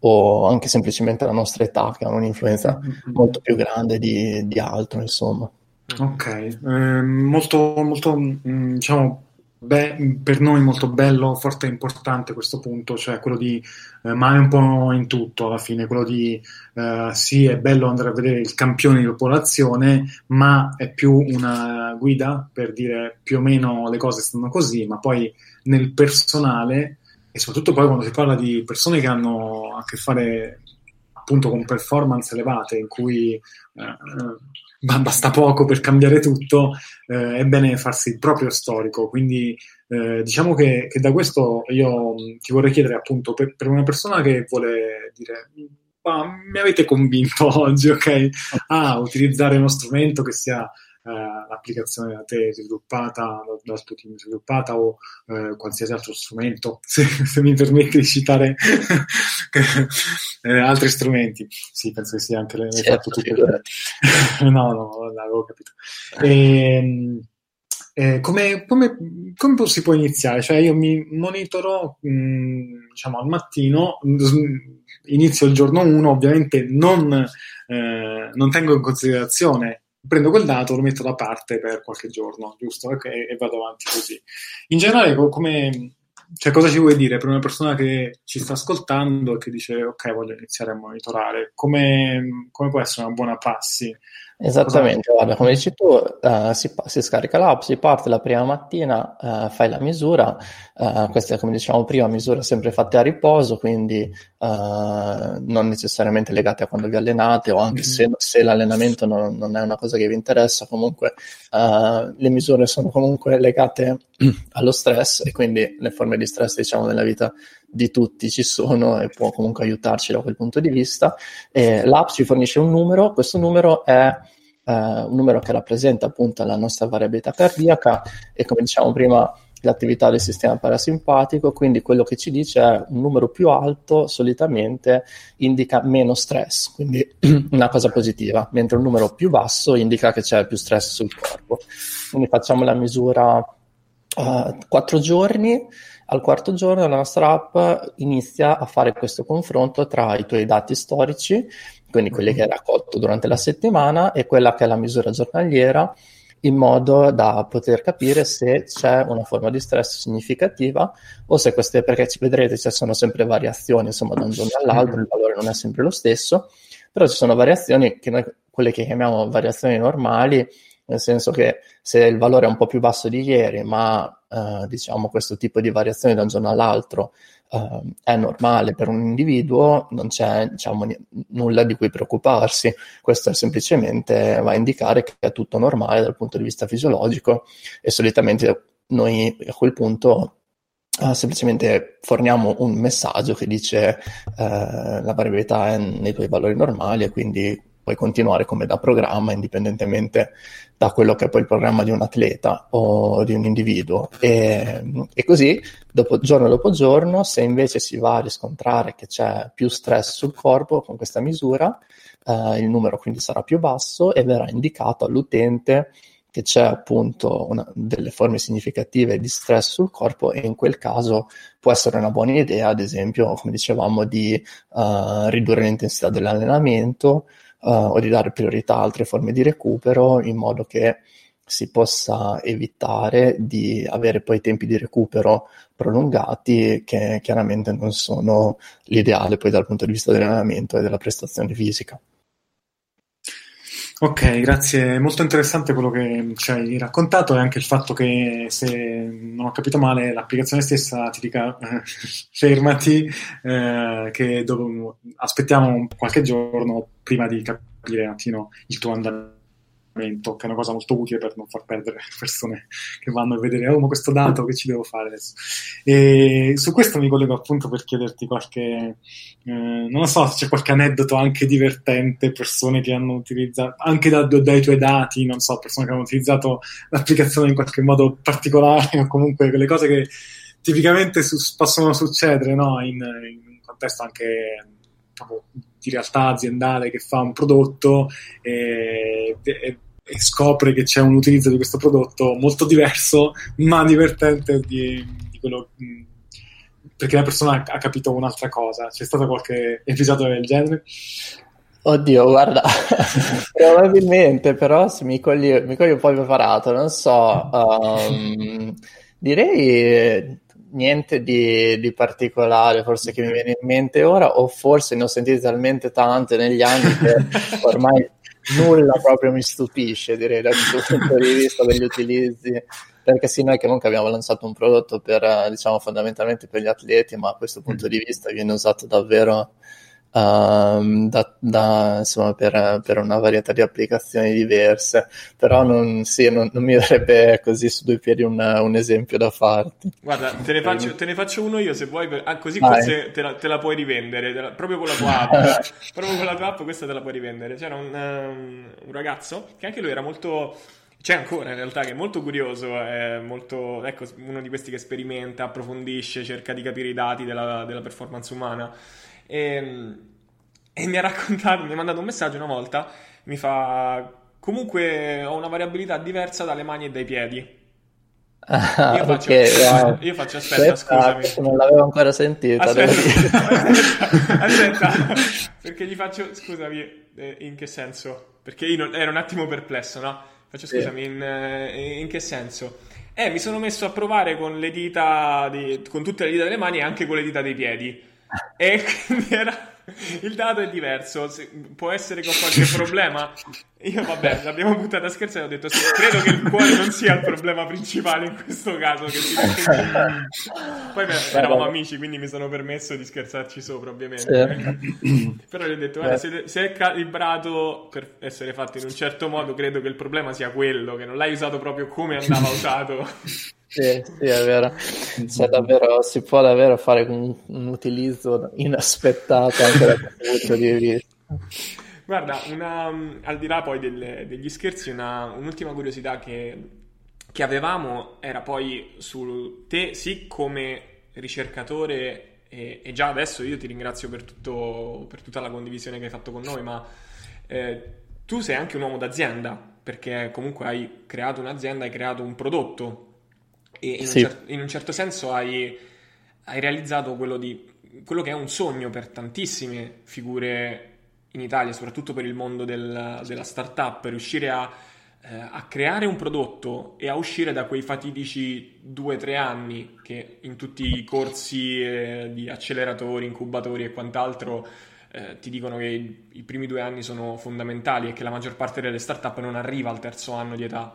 o anche semplicemente la nostra età che hanno un'influenza molto più grande di altro, insomma. Ok, molto diciamo per noi molto bello, forte e importante questo punto, cioè quello di ma è un po' in tutto alla fine, quello di sì, è bello andare a vedere il campione di popolazione, ma è più una guida per dire più o meno le cose stanno così, ma poi nel personale, e soprattutto poi quando si parla di persone che hanno a che fare appunto con performance elevate, in cui basta poco per cambiare tutto, è bene farsi il proprio storico. Quindi diciamo che da questo io ti vorrei chiedere appunto per una persona che vuole dire ma mi avete convinto oggi, ok, a utilizzare uno strumento che sia l'applicazione da te sviluppata, dal tuo team sviluppata, o qualsiasi altro strumento, se mi permetti di citare altri strumenti, sì, penso che sia anche certo, no, l'avevo capito. Come si può iniziare? Cioè io mi monitoro diciamo al mattino, inizio il giorno 1, ovviamente non tengo in considerazione, prendo quel dato, lo metto da parte per qualche giorno, giusto? Okay, e vado avanti così. In generale, cioè, cosa ci vuoi dire per una persona che ci sta ascoltando e che dice ok, voglio iniziare a monitorare? Come può essere una buona prassi? Esattamente, guarda, come dici tu, si scarica l'app, si parte la prima mattina, fai la misura, questa è, come dicevamo prima, misure sempre fatte a riposo, quindi non necessariamente legate a quando vi allenate, o anche se l'allenamento non è una cosa che vi interessa, comunque le misure sono comunque legate allo stress, e quindi le forme di stress, diciamo, nella vita di tutti ci sono, e può comunque aiutarci da quel punto di vista. L'app ci fornisce un numero, questo numero è un numero che rappresenta appunto la nostra variabilità cardiaca e, come diciamo prima, l'attività del sistema parasimpatico, quindi quello che ci dice è un numero più alto solitamente indica meno stress, quindi una cosa positiva, mentre un numero più basso indica che c'è più stress sul corpo. Quindi facciamo la misura 4 giorni. Al quarto giorno la nostra app inizia a fare questo confronto tra i tuoi dati storici, quindi quelli che hai raccolto durante la settimana, e quella che è la misura giornaliera, in modo da poter capire se c'è una forma di stress significativa o se queste, perché ci vedrete, ci sono sempre variazioni, insomma, da un giorno all'altro, il valore non è sempre lo stesso, però ci sono variazioni, quelle che chiamiamo variazioni normali, nel senso che se il valore è un po' più basso di ieri, ma diciamo questo tipo di variazione da un giorno all'altro è normale per un individuo, non c'è diciamo nulla di cui preoccuparsi. Questo semplicemente va a indicare che è tutto normale dal punto di vista fisiologico, e solitamente noi a quel punto semplicemente forniamo un messaggio che dice la variabilità è nei tuoi valori normali e quindi puoi continuare come da programma, indipendentemente da quello che è poi il programma di un atleta o di un individuo. E così, dopo giorno, se invece si va a riscontrare che c'è più stress sul corpo con questa misura, il numero quindi sarà più basso e verrà indicato all'utente che c'è appunto delle forme significative di stress sul corpo, e in quel caso può essere una buona idea, ad esempio, come dicevamo, di ridurre l'intensità dell'allenamento, o di dare priorità a altre forme di recupero, in modo che si possa evitare di avere poi tempi di recupero prolungati, che chiaramente non sono l'ideale poi dal punto di vista dell'allenamento e della prestazione fisica. Ok, grazie, molto interessante quello che ci hai raccontato, e anche il fatto che, se non ho capito male, l'applicazione stessa ti dica fermati, che aspettiamo qualche giorno prima di capire un attimo il tuo andamento, che è una cosa molto utile per non far perdere persone che vanno a vedere ma questo dato che ci devo fare adesso. E su questo mi collego appunto per chiederti qualche non so se c'è qualche aneddoto anche divertente, persone che hanno utilizzato anche dai tuoi dati, non so, persone che hanno utilizzato l'applicazione in qualche modo particolare, o comunque quelle cose che tipicamente possono succedere, no? in un contesto anche proprio di realtà aziendale che fa un prodotto e scopre che c'è un utilizzo di questo prodotto molto diverso ma divertente di quello, perché la persona ha capito un'altra cosa. C'è stato qualche episodio del genere? Oddio, guarda, probabilmente, però se mi cogli un po' preparato, non so, direi niente di particolare forse che mi viene in mente ora, o forse ne ho sentite talmente tante negli anni che ormai nulla proprio mi stupisce, direi, da questo punto di vista degli utilizzi, perché sì, noi che comunque abbiamo lanciato un prodotto per, diciamo, fondamentalmente per gli atleti, ma a questo punto di vista viene usato davvero insomma, per una varietà di applicazioni diverse, però non mi darebbe così su due piedi un esempio da farti. Guarda, te ne faccio uno io, se vuoi, così forse te la puoi rivendere, proprio con la tua app. Proprio con la tua app questa te la puoi rivendere. C'era un ragazzo che anche lui era molto, c'è ancora in realtà, che è molto curioso, è molto, ecco, uno di questi che sperimenta, approfondisce, cerca di capire i dati della performance umana. E mi ha mandato un messaggio una volta, mi fa: comunque ho una variabilità diversa dalle mani e dai piedi. Io faccio aspetta, scusami, non l'avevo ancora sentita, aspetta perché gli faccio: scusami, in che senso? Perché io ero un attimo perplesso, no? Faccio: scusami, in che senso? Mi sono messo a provare con le dita con tutte le dita delle mani e anche con le dita dei piedi, e quindi il dato è diverso. Può essere che ho qualche problema? Io, vabbè, l'abbiamo buttata a scherzo e ho detto: sì, credo che il cuore non sia il problema principale in questo caso, che poi eravamo amici, quindi mi sono permesso di scherzarci sopra, ovviamente, sì. Però gli ho detto: se è calibrato per essere fatto in un certo modo, credo che il problema sia quello, che non l'hai usato proprio come andava usato. Sì, è vero. Cioè, davvero, si può davvero fare un utilizzo inaspettato anche da questo punto di vista. Guarda, al di là poi degli scherzi, un'ultima curiosità che avevamo era poi su te, sì, come ricercatore, e già adesso io ti ringrazio per tutta la condivisione che hai fatto con noi, ma tu sei anche un uomo d'azienda, perché comunque hai creato un'azienda, hai creato un prodotto. In un certo senso hai realizzato quello che è un sogno per tantissime figure in Italia, soprattutto per il mondo della startup, riuscire a creare un prodotto e a uscire da quei fatidici 2-3 anni che in tutti i corsi di acceleratori, incubatori e quant'altro ti dicono che i primi 2 anni sono fondamentali e che la maggior parte delle startup non arriva al 3° anno di età.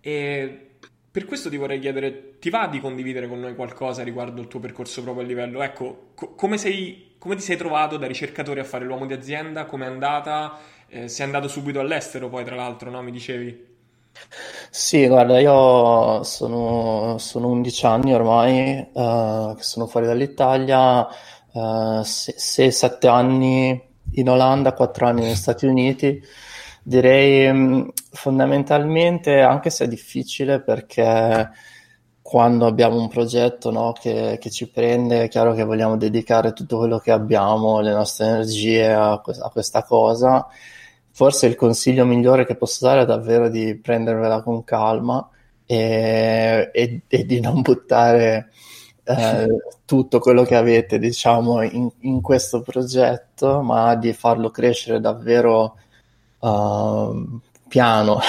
E per questo ti vorrei chiedere, ti va di condividere con noi qualcosa riguardo il tuo percorso proprio a livello, ecco, come ti sei trovato da ricercatore a fare l'uomo di azienda, com'è andata, sei andato subito all'estero poi tra l'altro, no? Mi dicevi. Sì, guarda, io sono 11 anni ormai che sono fuori dall'Italia, 6-7 anni in Olanda, 4 anni negli Stati Uniti. Direi fondamentalmente, anche se è difficile, perché quando abbiamo un progetto, no, che ci prende, è chiaro che vogliamo dedicare tutto quello che abbiamo, le nostre energie a questa cosa. Forse il consiglio migliore che posso dare è davvero di prendervela con calma e di non buttare tutto quello che avete, diciamo, in questo progetto, ma di farlo crescere davvero piano,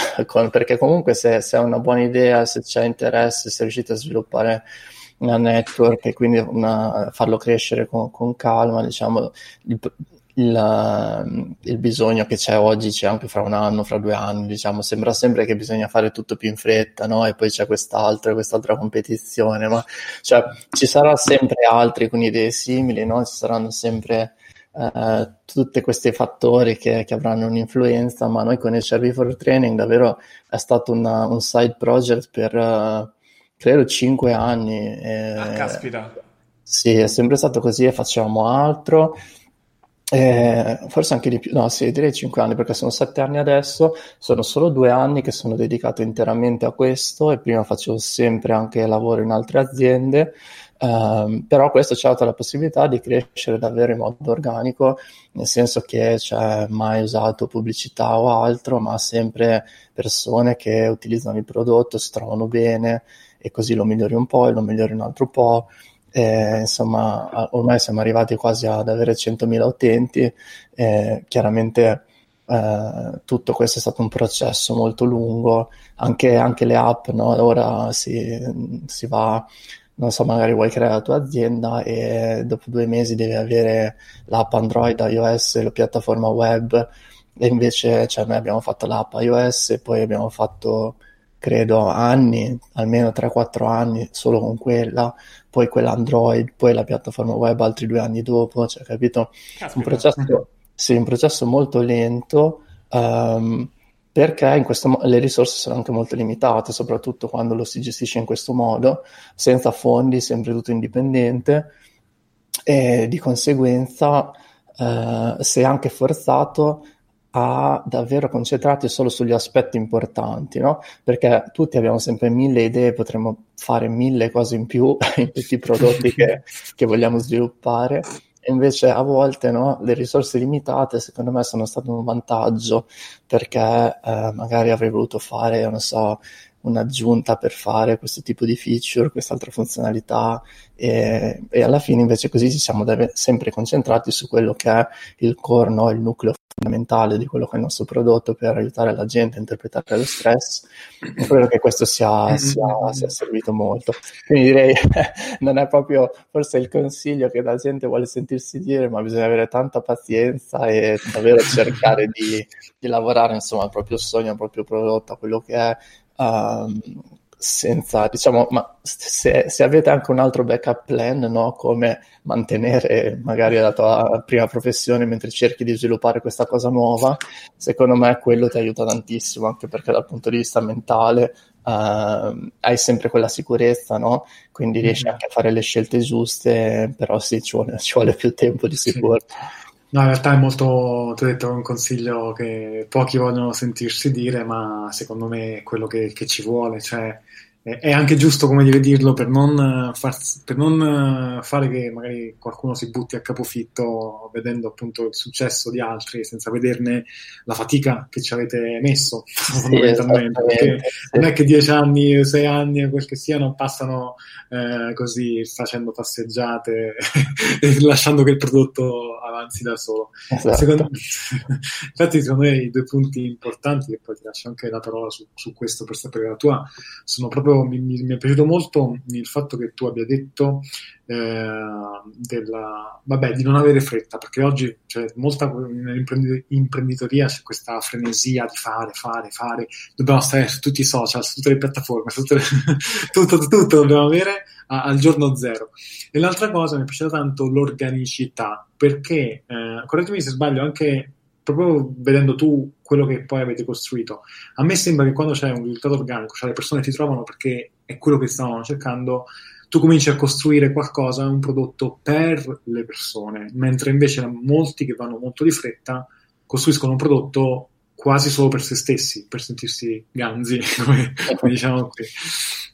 perché comunque se è una buona idea, se c'è interesse, se riuscite a sviluppare una network e quindi farlo crescere con calma, diciamo, il bisogno che c'è oggi c'è anche fra 1 anno, fra 2 anni, diciamo. Sembra sempre che bisogna fare tutto più in fretta, no? E poi c'è quest'altra competizione, ma cioè, ci sarà sempre altri con idee simili, no? Ci saranno sempre tutti questi fattori che avranno un'influenza, ma noi con HRV4Training davvero è stato un side project per credo 5 anni. Caspita! Sì, è sempre stato così e facciamo altro. Forse anche di più, no, sì, direi 5 anni, perché sono 7 anni adesso, sono solo 2 anni che sono dedicato interamente a questo, e prima facevo sempre anche lavoro in altre aziende. Però questo ci ha dato la possibilità di crescere davvero in modo organico, nel senso che cioè, mai usato pubblicità o altro, ma sempre persone che utilizzano il prodotto, si trovano bene e così lo migliori un po' e lo migliori un altro po'. Insomma, ormai siamo arrivati quasi ad avere 100.000 utenti. Chiaramente tutto questo è stato un processo molto lungo, anche le app, no? Ora si va... Non so, magari vuoi creare la tua azienda e dopo 2 mesi devi avere l'app Android, iOS, la piattaforma web, e invece cioè, noi abbiamo fatto l'app iOS e poi abbiamo fatto, credo, anni, almeno 3-4 anni solo con quella, poi quella Android, poi la piattaforma web altri 2 anni dopo, cioè, capito? Caspita. Un processo molto lento, perché in questo le risorse sono anche molto limitate, soprattutto quando lo si gestisce in questo modo, senza fondi, sempre tutto indipendente, e di conseguenza sei anche forzato a davvero concentrarti solo sugli aspetti importanti, no? Perché tutti abbiamo sempre 1000 idee, potremmo fare 1000 cose in più in tutti i prodotti che vogliamo sviluppare. Invece a volte, no, le risorse limitate secondo me sono state un vantaggio, perché magari avrei voluto fare, non so, un'aggiunta per fare questo tipo di feature, quest'altra funzionalità, e alla fine invece così ci siamo sempre concentrati su quello che è il core, no, il nucleo fondamentale di quello che è il nostro prodotto per aiutare la gente a interpretare lo stress. Credo che questo sia servito molto. Quindi direi non è proprio forse il consiglio che la gente vuole sentirsi dire, ma bisogna avere tanta pazienza e davvero cercare di lavorare insomma al proprio sogno, al proprio prodotto, a quello che è. Senza, diciamo, ma se avete anche un altro backup plan, no? Come mantenere magari la tua prima professione mentre cerchi di sviluppare questa cosa nuova, secondo me quello ti aiuta tantissimo, anche perché dal punto di vista mentale hai sempre quella sicurezza, no? Quindi riesci anche a fare le scelte giuste, però sì, ci vuole più tempo di sicuro. Sì. No, in realtà è molto, ti ho detto, un consiglio che pochi vogliono sentirsi dire, ma secondo me è quello che ci vuole, cioè è anche giusto, come deve dirlo, per non fare che magari qualcuno si butti a capofitto vedendo appunto il successo di altri senza vederne la fatica che ci avete messo, fondamentalmente, perché non è che 10 anni, 6 anni, quel che siano, passano così facendo passeggiate e lasciando che il prodotto avanzi da solo. Esatto. Infatti secondo me i due punti importanti, e poi ti lascio anche la parola su questo per sapere la tua, sono proprio, mi è piaciuto molto il fatto che tu abbia detto di non avere fretta, perché oggi c'è molta imprenditoria, c'è questa frenesia di fare, dobbiamo stare su tutti i social, su tutte le piattaforme, su tutte le... tutto dobbiamo avere al giorno zero. E l'altra cosa mi è piaciuta tanto l'organicità, perché correggimi se sbaglio, anche proprio vedendo tu quello che poi avete costruito, a me sembra che quando c'è un risultato organico, cioè le persone ti trovano perché è quello che stavano cercando, tu cominci a costruire qualcosa, un prodotto per le persone, mentre invece molti che vanno molto di fretta costruiscono un prodotto quasi solo per se stessi, per sentirsi ganzi, come diciamo qui.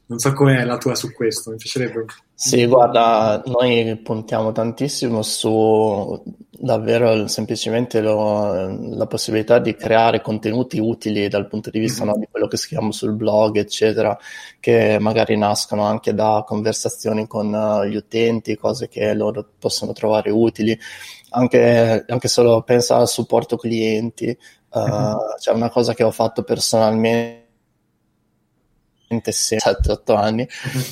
Non so com'è la tua su questo, mi piacerebbe. Sì, guarda, noi puntiamo tantissimo su davvero semplicemente la possibilità di creare contenuti utili dal punto di vista, no, di quello che scriviamo sul blog, eccetera, che magari nascono anche da conversazioni con gli utenti, cose che loro possono trovare utili. Anche solo pensa al supporto clienti, cioè una cosa che ho fatto personalmente 7-8 anni,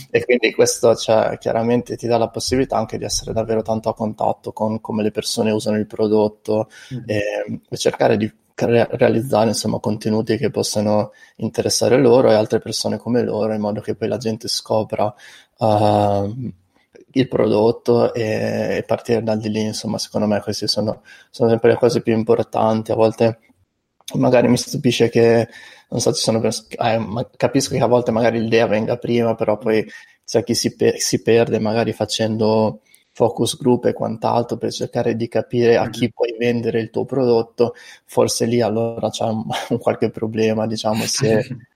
e quindi questo, cioè, chiaramente ti dà la possibilità anche di essere davvero tanto a contatto con come le persone usano il prodotto, e cercare di realizzare, insomma, contenuti che possano interessare loro e altre persone come loro, in modo che poi la gente scopra il prodotto e partire da lì, insomma. Secondo me queste sono sempre le cose più importanti. A volte magari mi stupisce che, non so, ci sono capisco che a volte magari l'idea venga prima, però poi c'è chi si perde magari facendo focus group e quant'altro per cercare di capire a chi puoi vendere il tuo prodotto. Forse lì allora c'è un qualche problema, diciamo,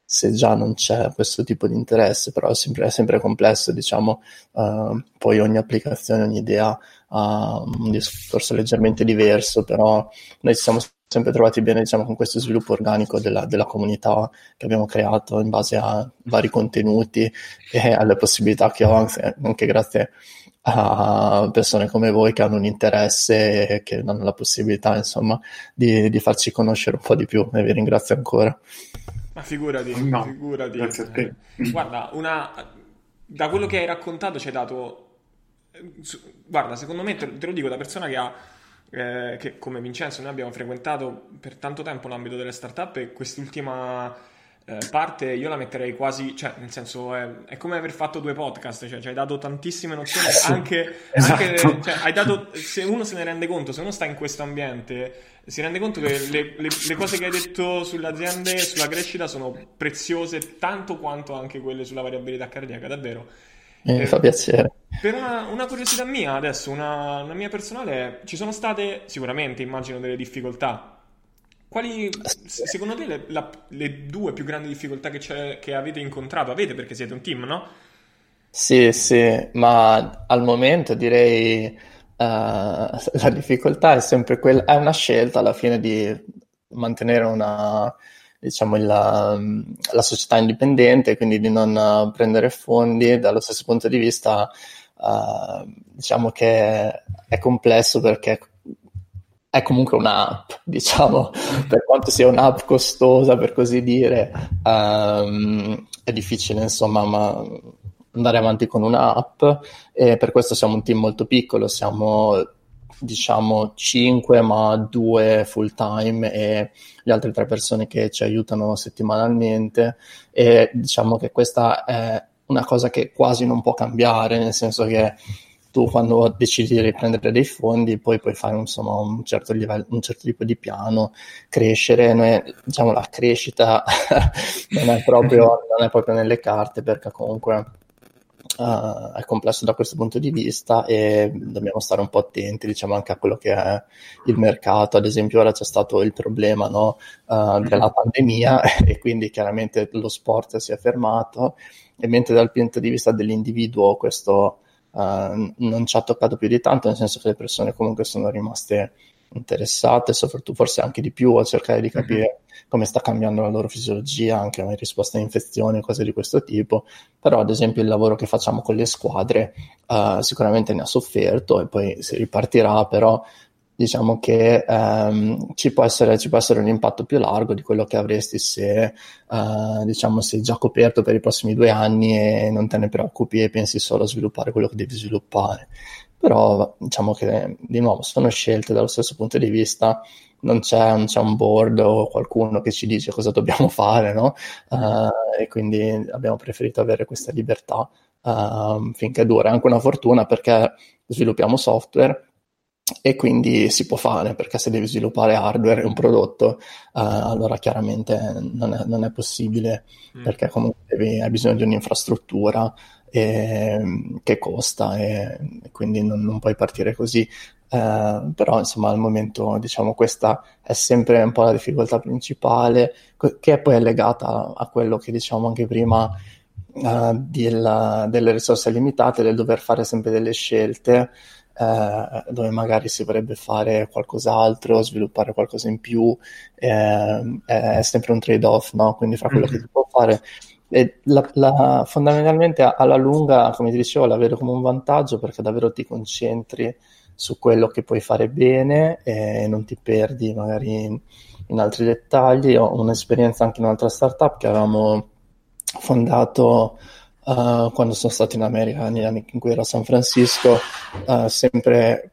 se già non c'è questo tipo di interesse, però è sempre complesso, diciamo. Poi ogni applicazione, ogni idea ha un discorso leggermente diverso, però noi ci siamo sempre trovati bene, diciamo, con questo sviluppo organico della comunità che abbiamo creato in base a vari contenuti e alle possibilità che ho, anche grazie a persone come voi che hanno un interesse e che danno la possibilità, insomma, di farci conoscere un po' di più, e vi ringrazio ancora. Ma figurati. Grazie a te. Guarda, da quello che hai raccontato ci hai dato... Guarda, secondo me, te lo dico da persona che ha... che come Vincenzo noi abbiamo frequentato per tanto tempo l'ambito delle startup, e quest'ultima parte io la metterei quasi, cioè, nel senso, è come aver fatto 2 podcast, cioè ci hai dato tantissime nozioni, anche, esatto, anche, cioè, hai dato, se uno se ne rende conto, se uno sta in questo ambiente si rende conto che le cose che hai detto sulle aziende, sulla crescita sono preziose tanto quanto anche quelle sulla variabilità cardiaca, davvero. Mi fa piacere. Per una curiosità mia adesso, una mia personale, ci sono state sicuramente, immagino, delle difficoltà. Quali, secondo te, le 2 più grandi difficoltà che avete incontrato? Avete, perché siete un team, no? Sì, ma al momento direi la difficoltà è sempre quella, è una scelta alla fine di mantenere una... diciamo la società indipendente, quindi di non prendere fondi. Dallo stesso punto di vista diciamo che è complesso, perché è comunque un'app, diciamo, per quanto sia un'app costosa, per così dire, è difficile, insomma, ma andare avanti con un'app. E per questo siamo un team molto piccolo, siamo, diciamo, 5, ma 2 full time e le altre 3 persone che ci aiutano settimanalmente. E diciamo che questa è una cosa che quasi non può cambiare, nel senso che tu, quando decidi di riprendere dei fondi, poi puoi fare, insomma, un certo livello, un certo tipo di piano, crescere. Noi, diciamo, la crescita non è proprio nelle carte, perché comunque è complesso da questo punto di vista, e dobbiamo stare un po' attenti, diciamo, anche a quello che è il mercato. Ad esempio, ora c'è stato il problema, no, della pandemia, e quindi chiaramente lo sport si è fermato, e mentre dal punto di vista dell'individuo questo non ci ha toccato più di tanto, nel senso che le persone comunque sono rimaste interessate, soprattutto forse anche di più, a cercare di capire come sta cambiando la loro fisiologia, anche in risposta a infezioni, cose di questo tipo. Però ad esempio il lavoro che facciamo con le squadre sicuramente ne ha sofferto, e poi si ripartirà, però diciamo che ci può essere un impatto più largo di quello che avresti se diciamo sei già coperto per i prossimi 2 anni e non te ne preoccupi e pensi solo a sviluppare quello che devi sviluppare. Però diciamo che di nuovo sono scelte dallo stesso punto di vista, non c'è un board o qualcuno che ci dice cosa dobbiamo fare, no? E quindi abbiamo preferito avere questa libertà finché dura. È anche una fortuna perché sviluppiamo software e quindi si può fare, perché se devi sviluppare hardware e un prodotto allora chiaramente non è possibile, perché comunque hai bisogno di un'infrastruttura che costa e quindi non puoi partire così. Però insomma al momento diciamo questa è sempre un po' la difficoltà principale, che poi è legata a quello che diciamo anche prima delle risorse limitate, del dover fare sempre delle scelte dove magari si vorrebbe fare qualcos'altro, sviluppare qualcosa in più. È sempre un trade-off, no? Quindi fra quello che si può fare e fondamentalmente alla lunga, come ti dicevo, la vedo come un vantaggio, perché davvero ti concentri su quello che puoi fare bene e non ti perdi magari in altri dettagli. Ho un'esperienza anche in un'altra startup che avevamo fondato quando sono stato in America, negli anni in cui ero a San Francisco, sempre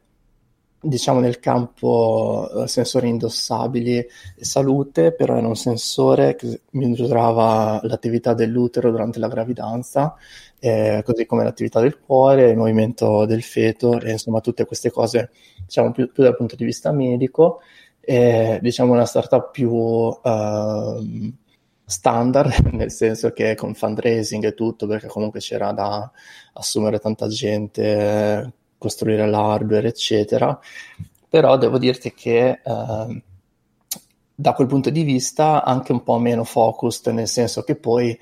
diciamo nel campo sensori indossabili e salute, però era un sensore che misurava l'attività dell'utero durante la gravidanza, così come l'attività del cuore, il movimento del feto e insomma tutte queste cose diciamo più dal punto di vista medico. Diciamo una startup più standard, nel senso che con fundraising e tutto, perché comunque c'era da assumere tanta gente, costruire l'hardware eccetera. Però devo dirti che da quel punto di vista anche un po' meno focused, nel senso che poi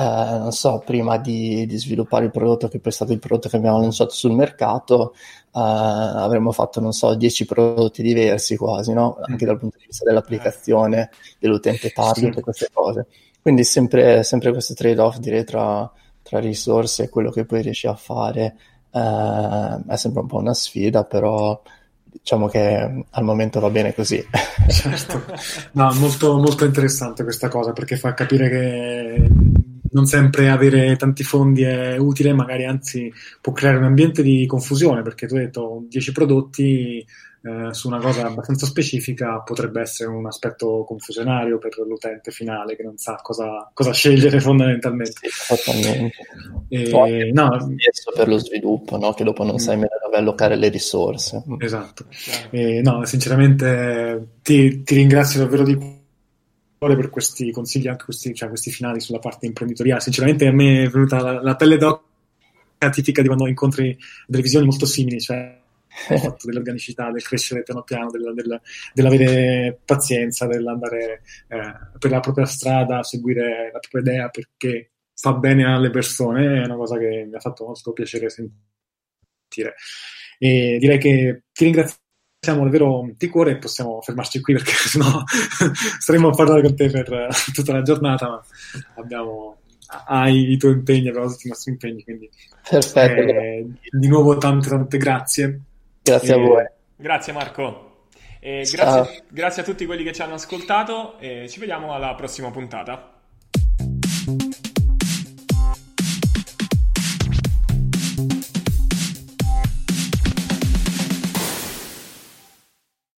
non so, prima di sviluppare il prodotto, che poi è stato il prodotto che abbiamo lanciato sul mercato, avremmo fatto non so 10 prodotti diversi quasi, no? Anche dal punto di vista dell'applicazione, dell'utente target, sì, queste cose. Quindi sempre questo trade-off, direi, tra risorse e quello che poi riesci a fare. È sempre un po' una sfida, però diciamo che al momento va bene così. Certo, no, molto, molto interessante questa cosa, perché fa capire che non sempre avere tanti fondi è utile, magari anzi può creare un ambiente di confusione, perché tu hai detto 10 prodotti su una cosa abbastanza specifica, potrebbe essere un aspetto confusionario per l'utente finale che non sa cosa scegliere fondamentalmente. Esattamente. No, per lo sviluppo, no? Che dopo non sai mai dove allocare le risorse. Esatto. No, sinceramente ti ringrazio davvero di per questi consigli, anche questi finali sulla parte imprenditoriale. Sinceramente a me è venuta la pelle d'oca, tipica di quando incontri delle visioni molto simili, cioè il fatto dell'organicità, del crescere piano piano, dell'avere pazienza, dell'andare per la propria strada, seguire la propria idea perché fa bene alle persone. È una cosa che mi ha fatto molto piacere sentire, e direi che ti ringrazio davvero di cuore e possiamo fermarci qui, perché sennò saremmo a parlare con te per tutta la giornata, ma hai i tuoi impegni, abbiamo tutti i nostri impegni, quindi perfetto. Di nuovo tante grazie a voi. Grazie Marco, grazie a tutti quelli che ci hanno ascoltato, e ci vediamo alla prossima puntata.